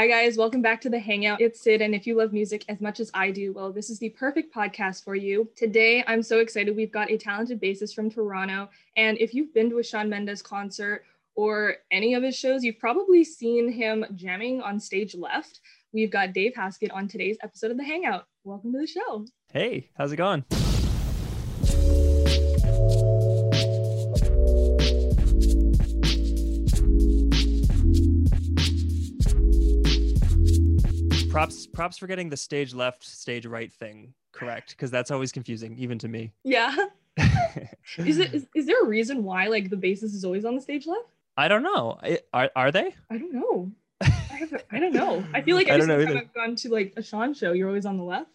Hi guys, welcome back to The Hangout. It's Sid, and if you love music as much as I do, well, this is the perfect podcast for you. Today, I'm so excited. We've got a talented bassist from Toronto, and if you've been to a Shawn Mendes concert or any of his shows, you've probably seen him jamming on stage left. We've got Dave Haskett on today's episode of The Hangout. Welcome to the show. Hey, how's it going? Props for getting the stage left, stage right thing correct, because that's always confusing, even to me. Yeah. Is there a reason why like the bassist is always on the stage left? I don't know. Are they? I don't know. I don't know. I feel like every time I've gone to like a Shawn show, you're always on the left.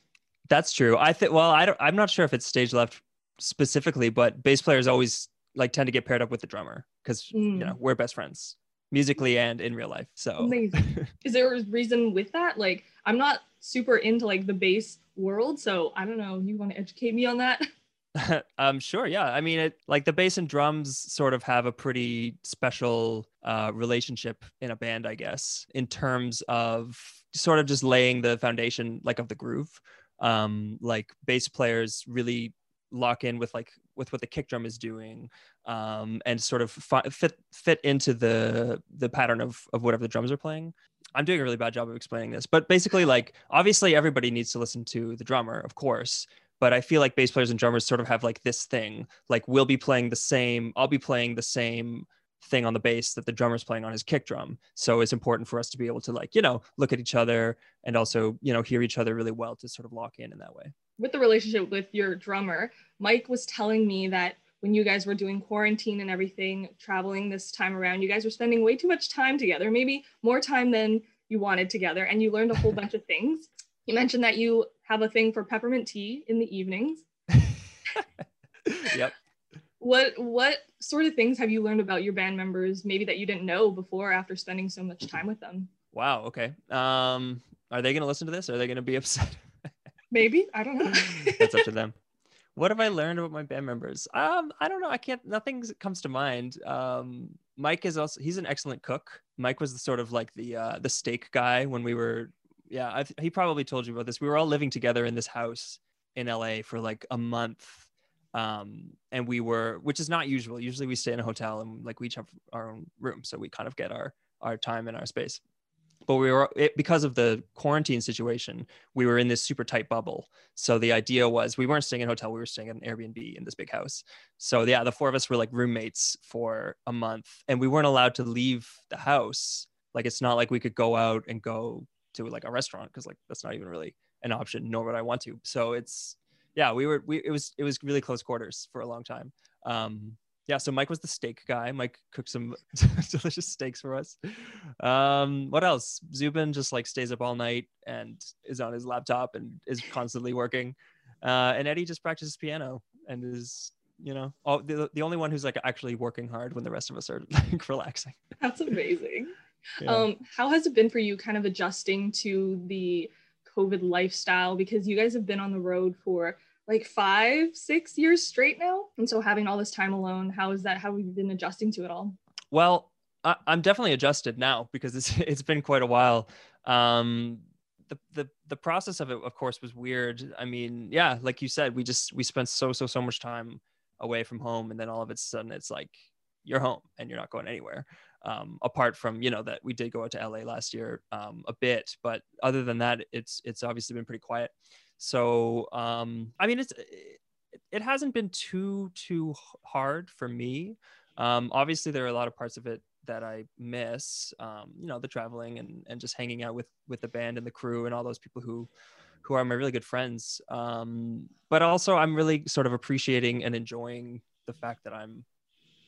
That's true. I'm not sure if it's stage left specifically, but bass players always like tend to get paired up with the drummer because you know, we're best friends. Musically and in real life. So amazing. Is there a reason with that? Like, I'm not super into like the bass world, so I don't know. You want to educate me on that? Sure. Yeah. I mean, the bass and drums sort of have a pretty special relationship in a band, I guess, in terms of sort of just laying the foundation like of the groove. Like bass players really lock in with what the kick drum is doing, and sort of fit into the pattern of whatever the drums are playing. I'm doing a really bad job of explaining this, but basically, like, obviously everybody needs to listen to the drummer, of course, but I feel like bass players and drummers sort of have like this thing, like I'll be playing the same thing on the bass that the drummer's playing on his kick drum. So it's important for us to be able to like, you know, look at each other and also, you know, hear each other really well to sort of lock in that way. With the relationship with your drummer, Mike was telling me that when you guys were doing quarantine and everything, traveling this time around, you guys were spending way too much time together, maybe more time than you wanted together, and you learned a whole bunch of things. You mentioned that you have a thing for peppermint tea in the evenings. Yep. What sort of things have you learned about your band members, maybe that you didn't know before after spending so much time with them? Wow, okay. Are they going to listen to this? Are they going to be upset? Maybe, I don't know. That's up to them. What have I learned about my band members? I don't know. Nothing comes to mind. Mike is he's an excellent cook. Mike was the sort of like the steak guy when we were, he probably told you about this. We were all living together in this house in LA for like a month. And which is not usual. Usually we stay in a hotel and like we each have our own room. So we kind of get our time and our space. But because of the quarantine situation, we were in this super tight bubble. So the idea was we weren't staying in a hotel, we were staying at an Airbnb in this big house. So yeah, the four of us were like roommates for a month and we weren't allowed to leave the house. Like, it's not like we could go out and go to like a restaurant because like that's not even really an option, nor would I want to. So it was really close quarters for a long time. Yeah, so Mike was the steak guy. Mike cooked some delicious steaks for us. What else? Zubin just like stays up all night and is on his laptop and is constantly working. And Eddie just practices piano and is, you know, the only one who's like actually working hard when the rest of us are like relaxing. That's amazing. Yeah. How has it been for you kind of adjusting to the COVID lifestyle? Because you guys have been on the road for like 5-6 years straight now, and so having all this time alone, how have you been adjusting to it all? Well, I'm definitely adjusted now because it's been quite a while. The process of it, of course, was weird. I mean, yeah, like you said, we spent so much time away from home, and then all of a sudden it's like you're home and you're not going anywhere, apart from, you know, that we did go out to LA last year a bit, but other than that it's obviously been pretty quiet. So, I mean, it hasn't been too hard for me. Obviously there are a lot of parts of it that I miss, you know, the traveling and just hanging out with the band and the crew and all those people who are my really good friends. But also I'm really sort of appreciating and enjoying the fact that I'm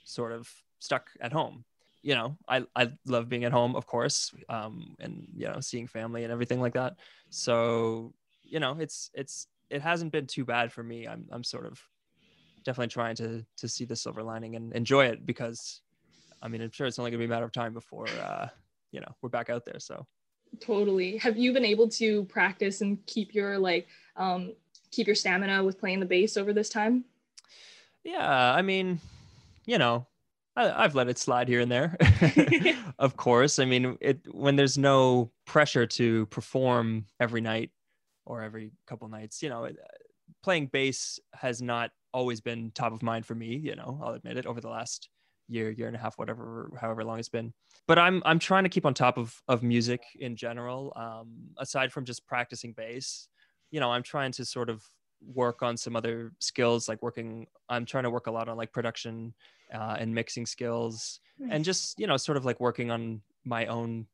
sort of stuck at home. You know, I love being at home, of course. And, you know, seeing family and everything like that. So, you know, it hasn't been too bad for me. I'm sort of definitely trying to see the silver lining and enjoy it, because I mean, I'm sure it's only gonna be a matter of time before, you know, we're back out there. So totally. Have you been able to practice and keep your stamina with playing the bass over this time? Yeah. I mean, you know, I've let it slide here and there. Of course. I mean, when there's no pressure to perform every night or every couple nights, you know, playing bass has not always been top of mind for me, you know, I'll admit it, over the last year and a half, whatever, however long it's been. But I'm trying to keep on top of music in general. Aside from just practicing bass, you know, I'm trying to sort of work on some other skills, like I'm trying to work a lot on like production and mixing skills, and just, you know, sort of like working on my own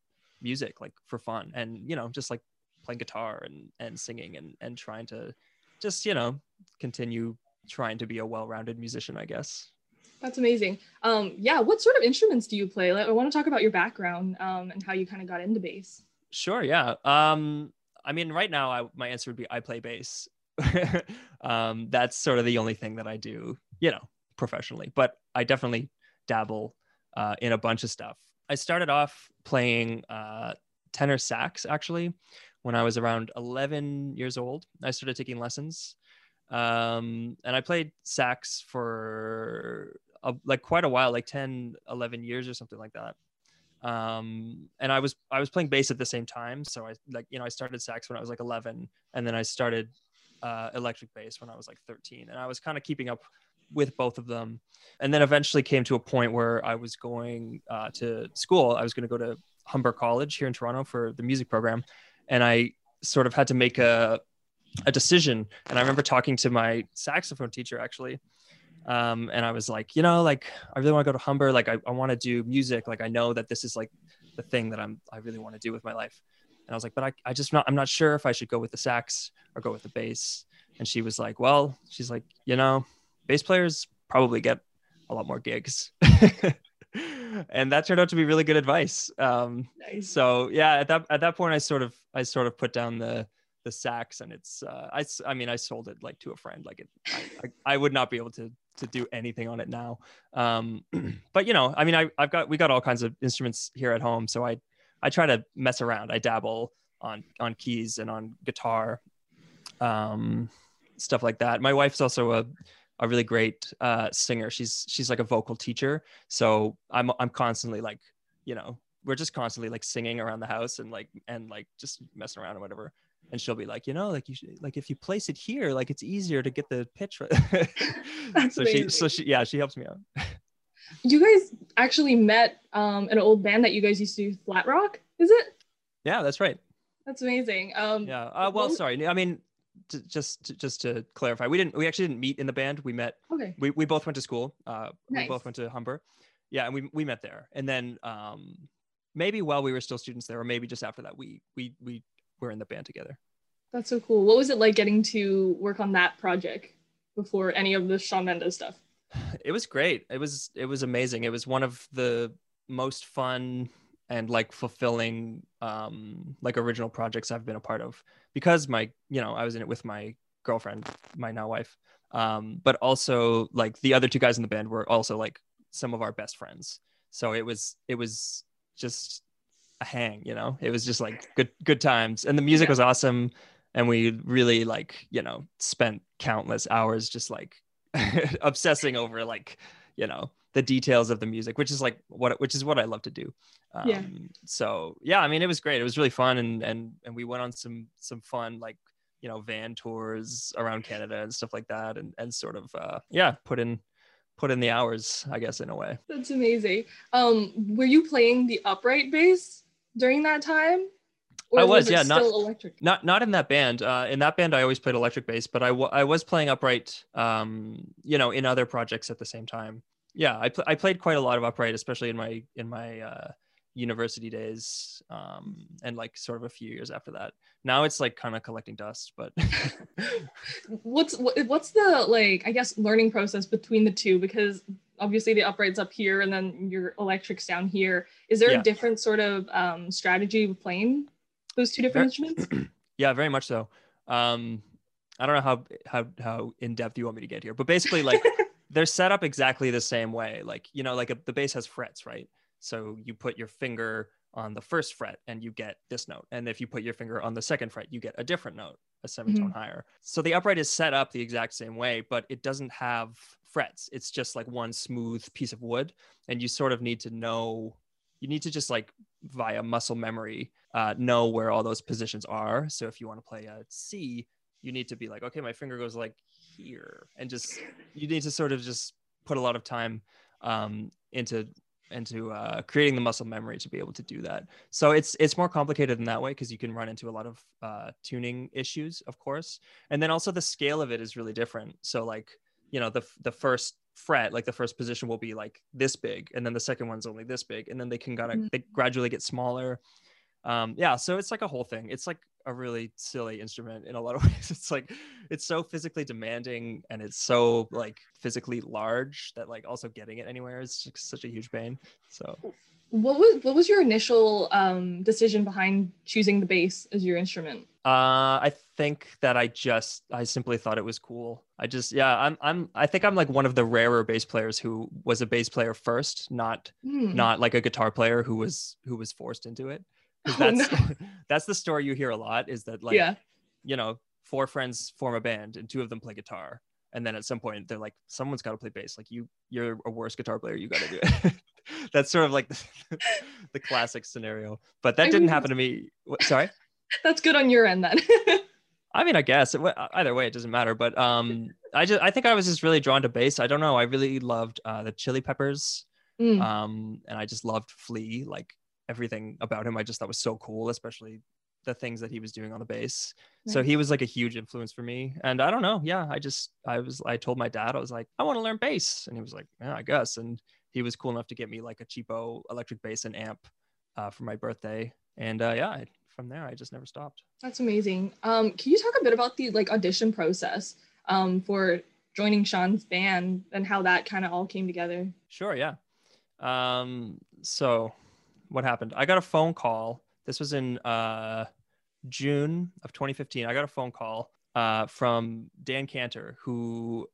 music, like for fun, and, you know, just like playing guitar and singing and trying to just, you know, continue trying to be a well-rounded musician, I guess. That's amazing. Yeah. What sort of instruments do you play? I want to talk about your background and how you kind of got into bass. Sure. Yeah. I mean, right now my answer would be I play bass. That's sort of the only thing that I do, you know, professionally, but I definitely dabble in a bunch of stuff. I started off playing tenor sax, actually, when I was around 11 years old. I started taking lessons, and I played sax for like quite a while, like 10, 11 years or something like that. And I was playing bass at the same time. So I, like, you know, I started sax when I was like 11, and then I started electric bass when I was like 13, and I was kind of keeping up with both of them. And then eventually came to a point where I was going to school. I was going to go to Humber College here in Toronto for the music program, and I sort of had to make a decision. And I remember talking to my saxophone teacher, actually, and I was like, you know, like, I really want to go to Humber, like I want to do music, like I know that this is like the thing that I really want to do with my life. And I was like, but I'm not sure if I should go with the sax or go with the bass. And she was like, well, she's like, you know, bass players probably get a lot more gigs. And that turned out to be really good advice. Nice. So yeah, at that point, I sort of put down the sax, and it's, I mean, I sold it like to a friend, like I would not be able to do anything on it now. But you know, I mean, we got all kinds of instruments here at home. So I try to mess around. I dabble on keys and on guitar, stuff like that. My wife's also a really great singer. She's like a vocal teacher. So I'm constantly like, you know, we're just constantly like singing around the house and like just messing around or whatever. And she'll be like, you know, like you should, like if you place it here, like it's easier to get the pitch. So she helps me out. You guys actually met an old band that you guys used to do, Flat Rock, is it? Yeah, that's right. That's amazing. Yeah. Well, sorry. I mean, just to clarify, we actually didn't meet in the band. We met. Okay. We both went to school. Nice. We both went to Humber. Yeah, and we met there. And then maybe while we were still students there, or maybe just after that, we were in the band together. That's so cool. What was it like getting to work on that project before any of the Shawn Mendes stuff? It was great. It was amazing. It was one of the most fun and like fulfilling like original projects I've been a part of, because I was in it with my girlfriend, my now wife. But also like the other two guys in the band were also like some of our best friends. So it was just a hang, you know. It was just like good times, and the music was awesome, and we really like, you know, spent countless hours just like obsessing over like, you know, the details of the music, which is what I love to do. So yeah, I mean, it was great. It was really fun, and we went on some fun, like, you know, van tours around Canada and stuff like that, and sort of put in the hours, I guess, in a way. That's amazing. Were you playing the upright bass during that time? Or I was, yeah, still electric? Not in that band. In that band, I always played electric bass, but I was playing upright, you know, in other projects at the same time. Yeah, I played quite a lot of upright, especially in my university days, and like sort of a few years after that. Now it's like kind of collecting dust, but. What's the, like, I guess, learning process between the two? Because obviously the upright's up here and then your electric's down here. Is there a different sort of strategy with playing those two different instruments? Yeah, very much so. I don't know how in depth you want me to get here, but basically, like, they're set up exactly the same way. Like, you know, like the bass has frets, right? So you put your finger on the first fret and you get this note. And if you put your finger on the second fret, you get a different note, a semitone higher. So the upright is set up the exact same way, but it doesn't have frets. It's just like one smooth piece of wood. And you sort of need to know, you need to just like via muscle memory, know where all those positions are. So if you want to play a C, you need to be like, okay, my finger goes like here. And just, you need to sort of just put a lot of time into creating the muscle memory to be able to do that. So it's more complicated in that way, because you can run into a lot of tuning issues, of course. And then also the scale of it is really different. So like, you know, the first fret, like the first position will be like this big, and then the second one's only this big, and then they gradually get smaller. Yeah, so it's like a whole thing. It's like a really silly instrument in a lot of ways. It's like, it's so physically demanding, and it's so like physically large that like also getting it anywhere is just such a huge pain. So what was your initial decision behind choosing the bass as your instrument? I think that I simply thought it was cool. I think I'm like one of the rarer bass players who was a bass player first, not like a guitar player who was forced into it. That's the story you hear a lot, is that like, you know, four friends form a band and two of them play guitar. And then at some point they're like, someone's got to play bass. Like you're a worse guitar player. You got to do it. That's sort of like the classic scenario, but that didn't happen to me. Sorry. That's good on your end then. I mean, I guess either way, it doesn't matter. But I think I was just really drawn to bass. I don't know. I really loved the Chili Peppers. And I just loved Flea, like everything about him I just thought was so cool, especially the things that he was doing on the bass. Right. So he was like a huge influence for me. And I don't know. Yeah. I told my dad, I was like, I want to learn bass. And he was like, yeah, I guess. And he was cool enough to get me like a cheapo electric bass and amp for my birthday. And from there, I just never stopped. That's amazing. Can you talk a bit about the like audition process for joining Shawn's band and how that kind of all came together? Sure. Yeah. So what happened? I got a phone call. This was in June of 2015. I got a phone call from Dan Cantor, who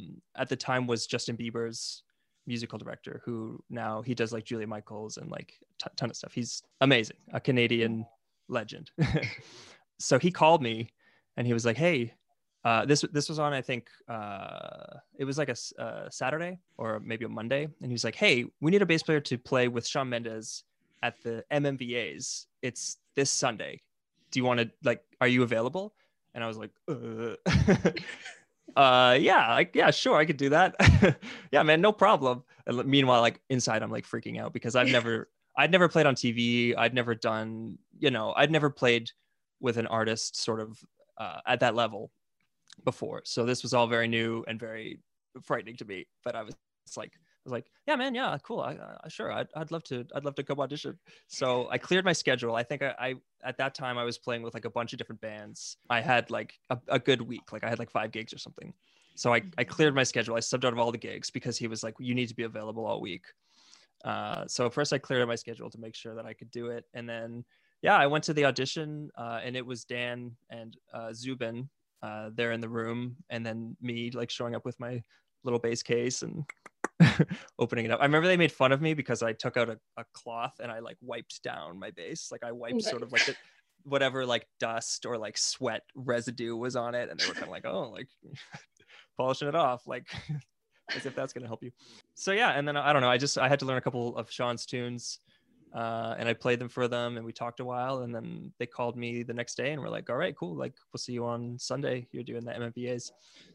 at the time was Justin Bieber's musical director, who now he does like Julia Michaels and like a ton of stuff. He's amazing, a Canadian legend. So he called me and he was like, hey, this was on, I think it was like a Saturday or maybe a Monday. And he was like, hey, we need a bass player to play with Shawn Mendes at the MMVAs. It's this Sunday. Do you want to, like, are you available? And I was like, yeah, sure. I could do that. Yeah, man, no problem. And meanwhile, like inside, I'm like freaking out because I'd never played on TV. I'd never played with an artist sort of at that level before. So this was all very new and very frightening to me, but I was like, yeah, man. Yeah, cool. Sure. I'd love to go audition. So I cleared my schedule. I think I at that time I was playing with like a bunch of different bands. I had like a good week. Like I had like 5 gigs or something. So I cleared my schedule. I subbed out of all the gigs because he was like, you need to be available all week. So first I cleared out my schedule to make sure that I could do it. And then, yeah, I went to the audition and it was Dan and Zubin there in the room. And then me like showing up with my little bass case and opening it up. I remember they made fun of me because I took out a cloth and I like wiped down my bass. Like I wiped sort of like whatever like dust or like sweat residue was on it. And they were kind of like, oh, like polishing it off. Like as if that's going to help you. So yeah. And then I don't know. I had to learn a couple of Shawn's tunes and I played them for them and we talked a while and then they called me the next day and we're like, all right, cool. Like we'll see you on Sunday. You're doing the MMVAs.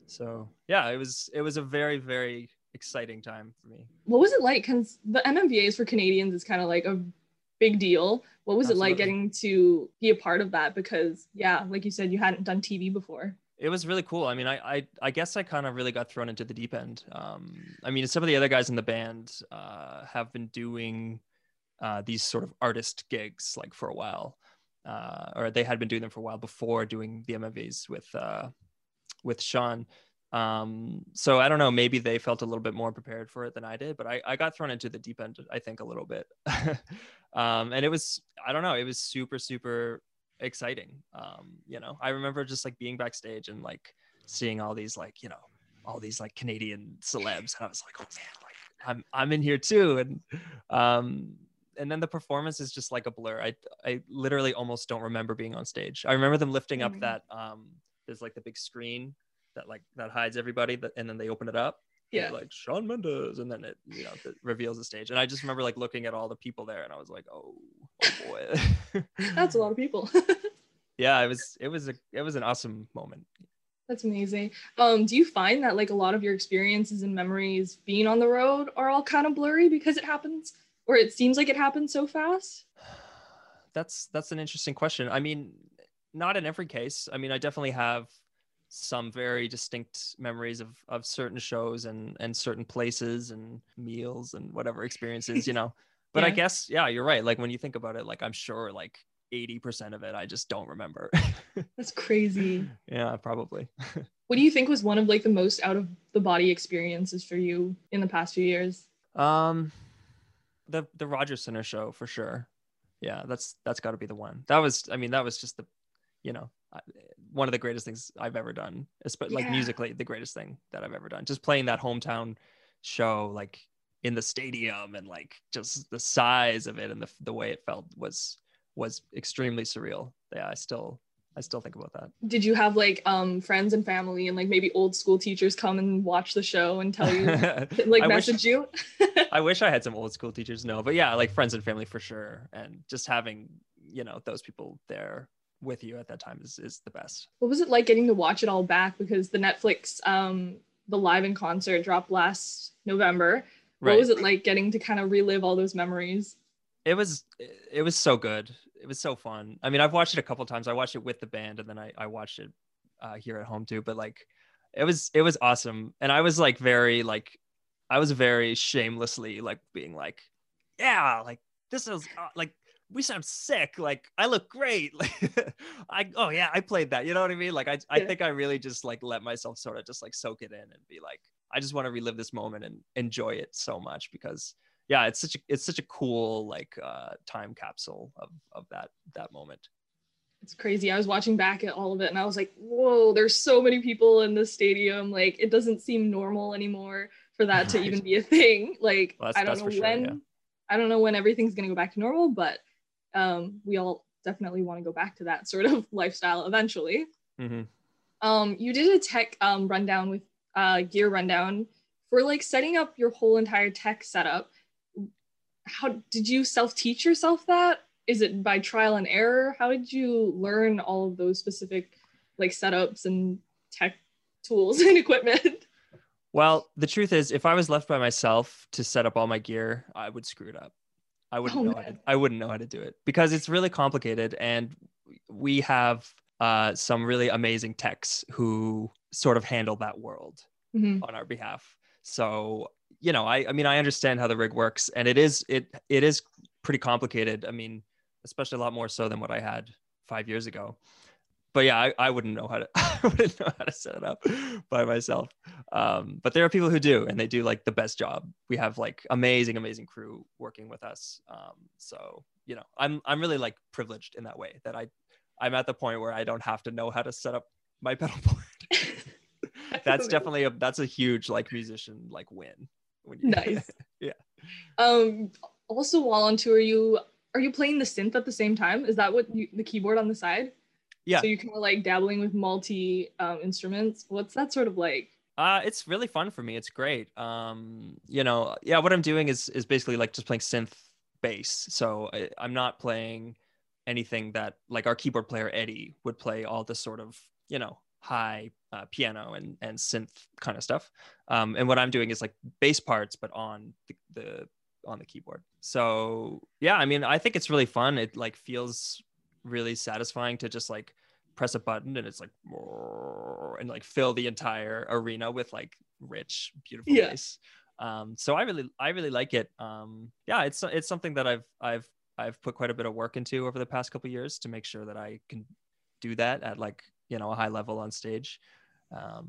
So yeah, it was a very, very exciting time for me. What was it like? Because the MMVAs for Canadians is kind of like a big deal. What was Absolutely. It like getting to be a part of that? Because yeah, like you said, you hadn't done TV before. It was really cool. I mean, I guess I kind of really got thrown into the deep end. I mean, some of the other guys in the band have been doing these sort of artist gigs like for a while, or they had been doing them for a while before doing the MMVAs with Shawn. So I don't know, maybe they felt a little bit more prepared for it than I did, but I got thrown into the deep end, I think, a little bit. And it was, I don't know, it was super, super exciting. You know, I remember just like being backstage and like seeing all these like, you know, all these like Canadian celebs. And I was like, oh man, like I'm in here too. And and then the performance is just like a blur. I literally almost don't remember being on stage. I remember them lifting up that there's like the big screen that like that hides everybody, but and then they open it up. Yeah, like Shawn Mendes, and then it, you know, it reveals the stage. And I just remember like looking at all the people there, and I was like, oh boy, that's a lot of people. Yeah, it was an awesome moment. That's amazing. Do you find that like a lot of your experiences and memories being on the road are all kind of blurry because it happens, or it seems like it happens so fast? That's an interesting question. I mean, not in every case. I mean, I definitely have some very distinct memories of certain shows and certain places and meals and whatever experiences, you know. But yeah. I guess, yeah, you're right. Like when you think about it, like I'm sure like 80% of it I just don't remember. That's crazy. Yeah, probably. What do you think was one of like the most out of the body experiences for you in the past few years? The Rogers Center show for sure. Yeah, that's got to be the one. That was, I mean, that was just the, you know, one of the greatest things I've ever done, especially like musically, the greatest thing that I've ever done. Just playing that hometown show, like in the stadium, and like just the size of it and the way it felt was extremely surreal. Yeah, I still think about that. Did you have like friends and family and like maybe old school teachers come and watch the show and tell you, like message you? I wish I had some old school teachers. No, but yeah, like friends and family for sure, and just having, you know, those people there with you at that time is the best. What was it like getting to watch it all back? Because the Netflix, the live in concert dropped last November. Right. What was it like getting to kind of relive all those memories? It was so good. It was so fun. I mean, I've watched it a couple of times. I watched it with the band, and then I watched it here at home too. But like, it was awesome. And I was like very shamelessly like being like, yeah, like this is like, we sound sick. Like I look great. Like, I played that. You know what I mean? Like I think I really just like let myself sort of just like soak it in and be like, I just want to relive this moment and enjoy it so much, because yeah, it's such a cool like time capsule of that moment. It's crazy. I was watching back at all of it and I was like, whoa, there's so many people in this stadium. Like it doesn't seem normal anymore for that to even be a thing. Like, well, I don't know when everything's gonna go back to normal, but we all definitely want to go back to that sort of lifestyle eventually. Mm-hmm. You did a tech rundown with gear rundown for like setting up your whole entire tech setup. How did you self-teach yourself that? Is it by trial and error? How did you learn all of those specific like setups and tech tools and equipment? Well, the truth is, if I was left by myself to set up all my gear, I would screw it up. I wouldn't know how to do it, because it's really complicated, and we have some really amazing techs who sort of handle that world on our behalf. So, you know, I mean, I understand how the rig works, and it is pretty complicated. I mean, especially a lot more so than what I had 5 years ago. But yeah, I wouldn't know how to set it up by myself. But there are people who do, and they do like the best job. We have like amazing crew working with us. So, you know, I'm really like privileged in that way, that I'm at the point where I don't have to know how to set up my pedal board. That's a huge like musician like win. Nice. Yeah. Also, while on tour, are you playing the synth at the same time? Is that the keyboard on the side? Yeah. So you're kind of like dabbling with multi instruments. What's that sort of like? It's really fun for me. It's great. You know, yeah, what I'm doing is basically like just playing synth bass. So I'm not playing anything that like our keyboard player Eddie would play, all the sort of, you know, high piano and synth kind of stuff. And what I'm doing is like bass parts, but on the keyboard. So yeah, I mean, I think it's really fun. It like feels really satisfying to just like press a button and it's like, and like fill the entire arena with like rich, beautiful bass. So I really like it. Yeah, it's something that I've put quite a bit of work into over the past couple of years to make sure that I can do that at like, you know, a high level on stage.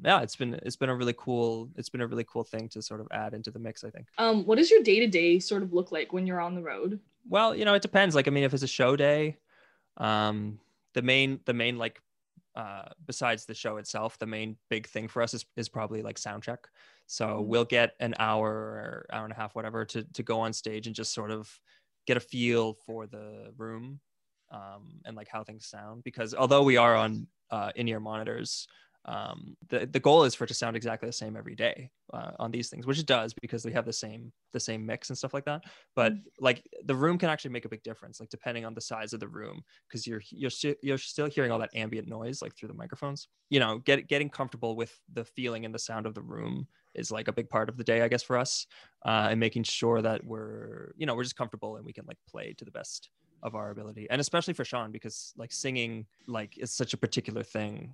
Yeah, it's been a really cool thing to sort of add into the mix, I think. What does your day-to-day sort of look like when you're on the road? Well, you know, it depends. Like, I mean, if it's a show day, the main like besides the show itself, the main big thing for us is probably like sound check. So we'll get an hour and a half, whatever, to go on stage and just sort of get a feel for the room and like how things sound, because although we are on in-ear monitors, the goal is for it to sound exactly the same every day on these things, which it does because they have the same mix and stuff like that. But like the room can actually make a big difference, like depending on the size of the room, because you're still hearing all that ambient noise like through the microphones. You know, getting comfortable with the feeling and the sound of the room is like a big part of the day, I guess, for us, and making sure that we're just comfortable and we can like play to the best of our ability. And especially for Shawn, because like singing like is such a particular thing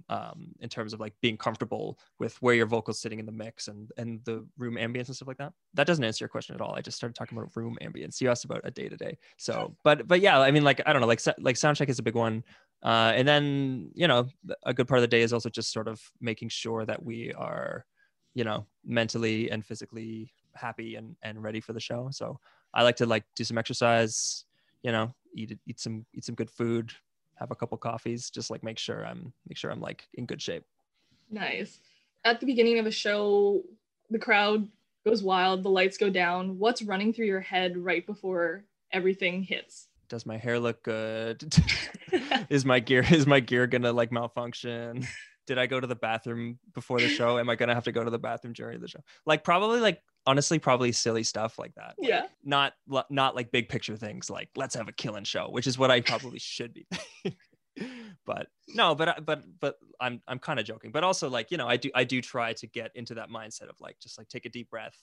in terms of like being comfortable with where your vocal's sitting in the mix and the room ambience and stuff like that. That doesn't answer your question at all. I just started talking about room ambience. You asked about a day-to-day. So, but yeah, I mean, like, I don't know, like sound check is a big one. And then, you know, a good part of the day is also just sort of making sure that we are, you know, mentally and physically happy and ready for the show. So I like to like do some exercise, you know, eat some good food, have a couple coffees, just like make sure I'm like in good shape. Nice. At the beginning of a show, the crowd goes wild, the lights go down. What's running through your head right before everything hits? Does my hair look good? Is my gear gonna like malfunction? Did I go to the bathroom before the show? Am I gonna have to go to the bathroom during the show? Like honestly, probably silly stuff like that. Like, yeah. Not like big picture things like let's have a killing show, which is what I probably should be. But no, but I'm kind of joking. But also like, you know, I do try to get into that mindset of like, just like take a deep breath,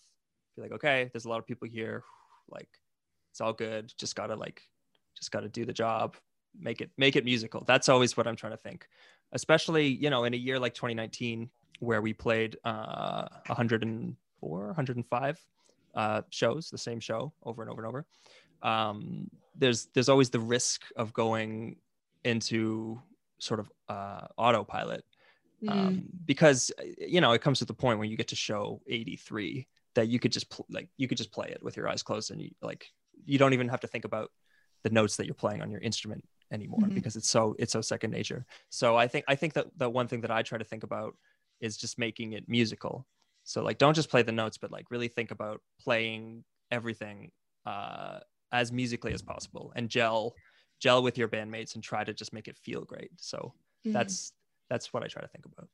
be like, okay, there's a lot of people here. Like it's all good. Just gotta do the job, make it musical. That's always what I'm trying to think. Especially, you know, in a year like 2019, where we played 105 shows, the same show over and over and over. There's always the risk of going into sort of autopilot because, you know, it comes to the point where you get to show 83 that you could just you could just play it with your eyes closed, and you don't even have to think about the notes that you're playing on your instrument anymore because it's so second nature. So I think that the one thing that I try to think about is just making it musical. So like, don't just play the notes, but like really think about playing everything as musically as possible, and gel with your bandmates and try to just make it feel great. So that's what I try to think about.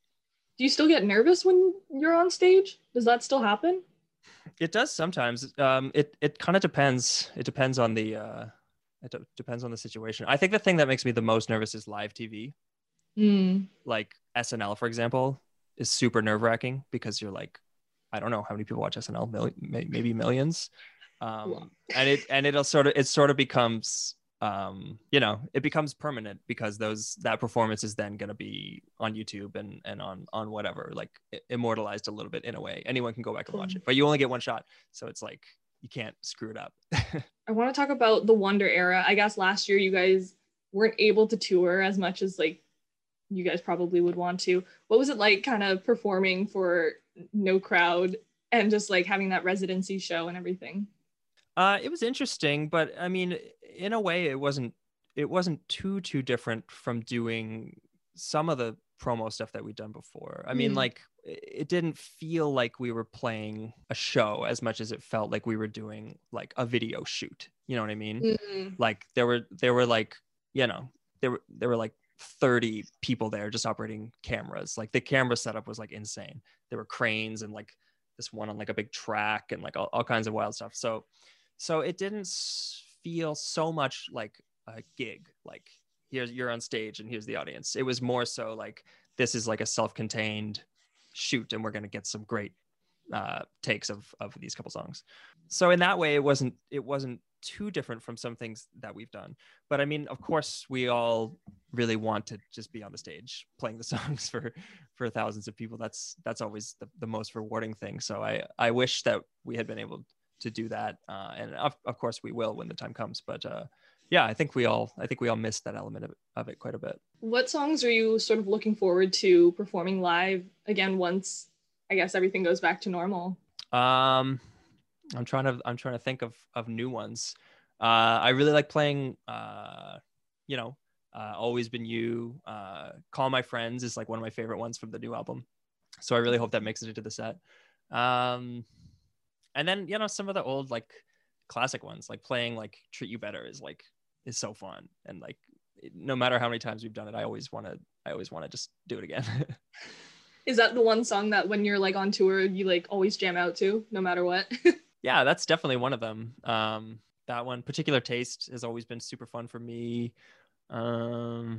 Do you still get nervous when you're on stage? Does that still happen? It does sometimes. It kind of depends. It depends on the situation. I think the thing that makes me the most nervous is live TV. Like SNL, for example, is super nerve-wracking because you're like, I don't know how many people watch SNL, maybe millions. And it sort of becomes, you know, it becomes permanent because that performance is then going to be on YouTube and on whatever, like immortalized a little bit in a way. Anyone can go back and watch it, but you only get one shot. So it's like, you can't screw it up. I want to talk about the Wonder era. I guess last year you guys weren't able to tour as much as like you guys probably would want to. What was it like kind of performing for no crowd and just like having that residency show and everything? It was interesting, but I mean, in a way it wasn't too different from doing some of the promo stuff that we'd done before. I mean, like it didn't feel like we were playing a show as much as it felt like we were doing like a video shoot. You know what I mean? Like there were like, you know, there were like 30 people there just operating cameras. Like the camera setup was like insane. There were cranes and like this one on like a big track and like all kinds of wild stuff. So it didn't feel so much like a gig, like here's you're on stage and here's the audience. It was more so like, this is like a self-contained shoot and we're going to get some great takes of these couple songs. So in that way, it wasn't too different from some things that we've done. But I mean, of course, we all really want to just be on the stage playing the songs for thousands of people. That's always the most rewarding thing. So I wish that we had been able to do that. And of course we will when the time comes. But yeah, I think we all missed that element of it quite a bit. What songs are you sort of looking forward to performing live again once, I guess, everything goes back to normal? I'm trying to think of new ones. I really like playing, you know, Always Been You. Call My Friends is like one of my favorite ones from the new album. So I really hope that makes it into the set. And then, you know, some of the old like classic ones, like playing like Treat You Better is so fun, and like no matter how many times we've done it, I always want to just do it again. Is that the one song that when you're like on tour you like always jam out to no matter what? Yeah, that's definitely one of them. That one, Particular Taste, has always been super fun for me. I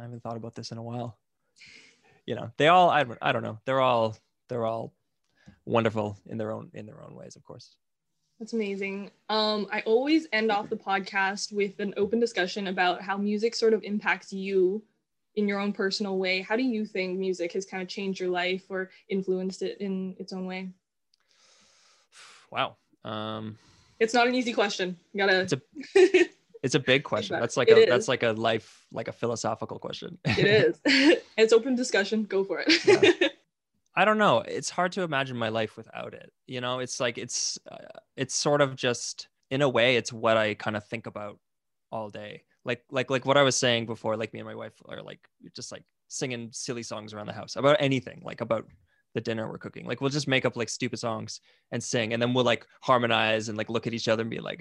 haven't thought about this in a while. You know, they all, I don't know, they're all wonderful in their own ways, of course. That's amazing. I always end off the podcast with an open discussion about how music sort of impacts you in your own personal way. How do you think music has kind of changed your life or influenced it in its own way? Wow. It's not an easy question. You gotta. It's a big question. That's like a life, like a philosophical question. It is. It's open discussion. Go for it. Yeah. I don't know. It's hard to imagine my life without it. You know, it's like, it's sort of just, in a way, it's what I kind of think about all day. Like what I was saying before, like me and my wife are like, just like singing silly songs around the house about anything, like about the dinner we're cooking. Like we'll just make up like stupid songs and sing, and then we'll like harmonize and like look at each other and be like,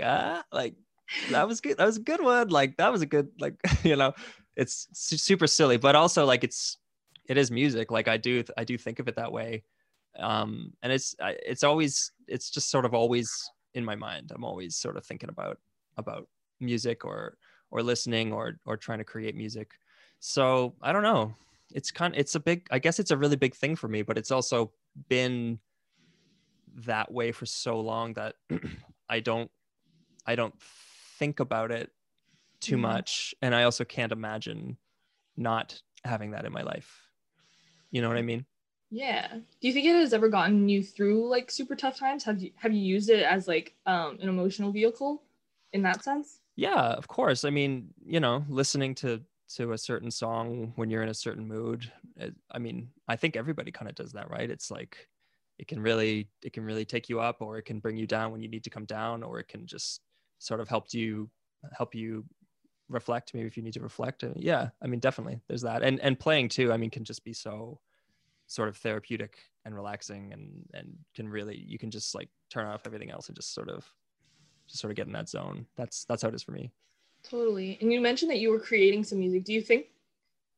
like that was good. That was a good one. Like that was a good, like, you know, it's super silly, but also like it is music. Like I do think of it that way. And it's just sort of always in my mind. I'm always sort of thinking about music or listening or trying to create music. So I don't know. I guess it's a really big thing for me, but it's also been that way for so long that I don't think about it too much. And I also can't imagine not having that in my life. You know what I mean? Yeah. Do you think it has ever gotten you through like super tough times? Have you used it as like an emotional vehicle in that sense? Yeah, of course. I mean, you know, listening to a certain song when you're in a certain mood. I mean, I think everybody kind of does that, right? It's like it can really take you up, or it can bring you down when you need to come down, or it can just sort of help you reflect, maybe if you need to reflect. Yeah, I mean, definitely there's that, and playing too, I mean, can just be so sort of therapeutic and relaxing, and can really, you can just like turn off everything else and just sort of get in that zone. That's how it is for me. Totally. And you mentioned that you were creating some music. Do you think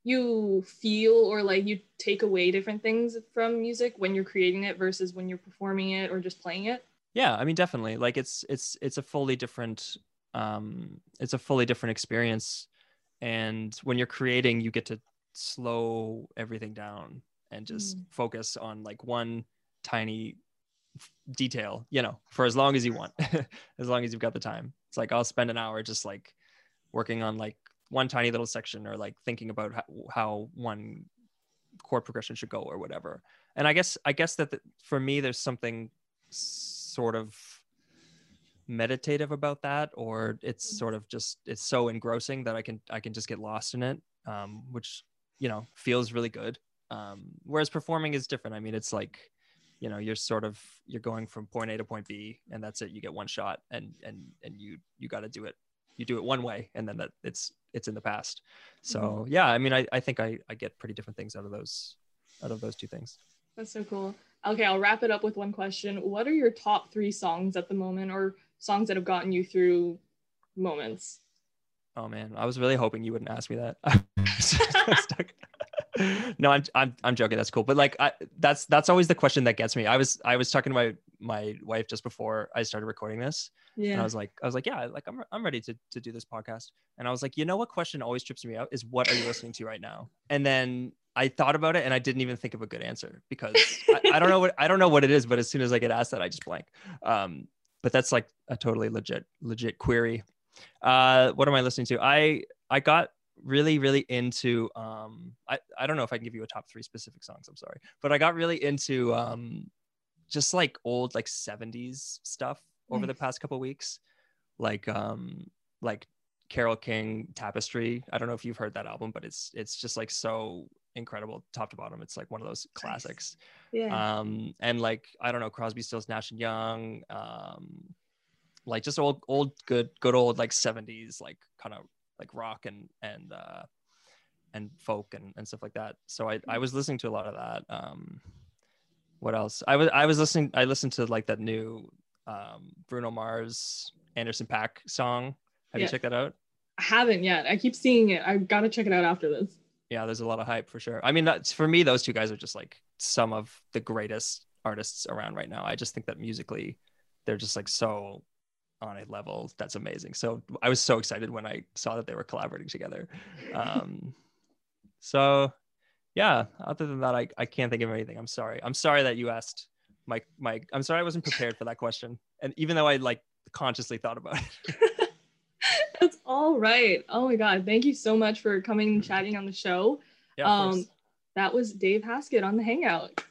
you feel, or like you take away different things from music when you're creating it versus when you're performing it or just playing it? Yeah, I mean, definitely, like it's a fully different experience. And when you're creating, you get to slow everything down and just focus on like one tiny detail, you know, for as long as you want, as long as you've got the time. It's like, I'll spend an hour just like working on like one tiny little section, or like thinking about how one chord progression should go or whatever. And I guess that for me, there's something sort of meditative about that, or it's sort of just, it's so engrossing that I can just get lost in it, which, you know, feels really good. Whereas performing is different. I mean, it's like, you know, you're going from point A to point B, and that's it. You get one shot, and you got to do it. You do it one way, and then that it's in the past. So yeah, I mean, I think I get pretty different things out of those two things. That's so cool. Okay, I'll wrap it up with one question. What are your top 3 songs at the moment, or songs that have gotten you through moments? Oh man, I was really hoping you wouldn't ask me that. No, I'm joking. That's cool. But like, that's always the question that gets me. I was talking to my wife just before I started recording this. Yeah. And I was like, yeah, like I'm ready to do this podcast. And I was like, you know what question always trips me out is, what are you listening to right now? And then I thought about it, and I didn't even think of a good answer, because I don't know what it is, but as soon as I get asked that, I just blank. But that's like a totally legit query. What am I listening to? I got really into, I don't know if I can give you a top 3 specific songs, I'm sorry, but I got really into just like old like 70s stuff over the past couple of weeks, like Carole King, Tapestry. I don't know if you've heard that album, but it's just like so incredible, top to bottom. It's like one of those classics. Nice. Yeah. And like, I don't know, Crosby, Stills, Nash and Young, like just old good old like 70s, like kind of like rock and folk and stuff like that. So I was listening to a lot of that. What else? I listened to like that new Bruno Mars, Anderson .Paak song. Have you checked that out? I haven't yet. I keep seeing it. I've got to check it out after this. Yeah, there's a lot of hype for sure. I mean, that's, for me, those two guys are just like some of the greatest artists around right now. I just think that musically, they're just like so on a level that's amazing. So I was so excited when I saw that they were collaborating together. So yeah, other than that, I can't think of anything. I'm sorry. I'm sorry that you asked my I'm sorry I wasn't prepared for that question. And even though I like consciously thought about it. That's all right. Oh my God. Thank you so much for coming and chatting on the show. Yeah, that was Dave Haskett on The Hangout.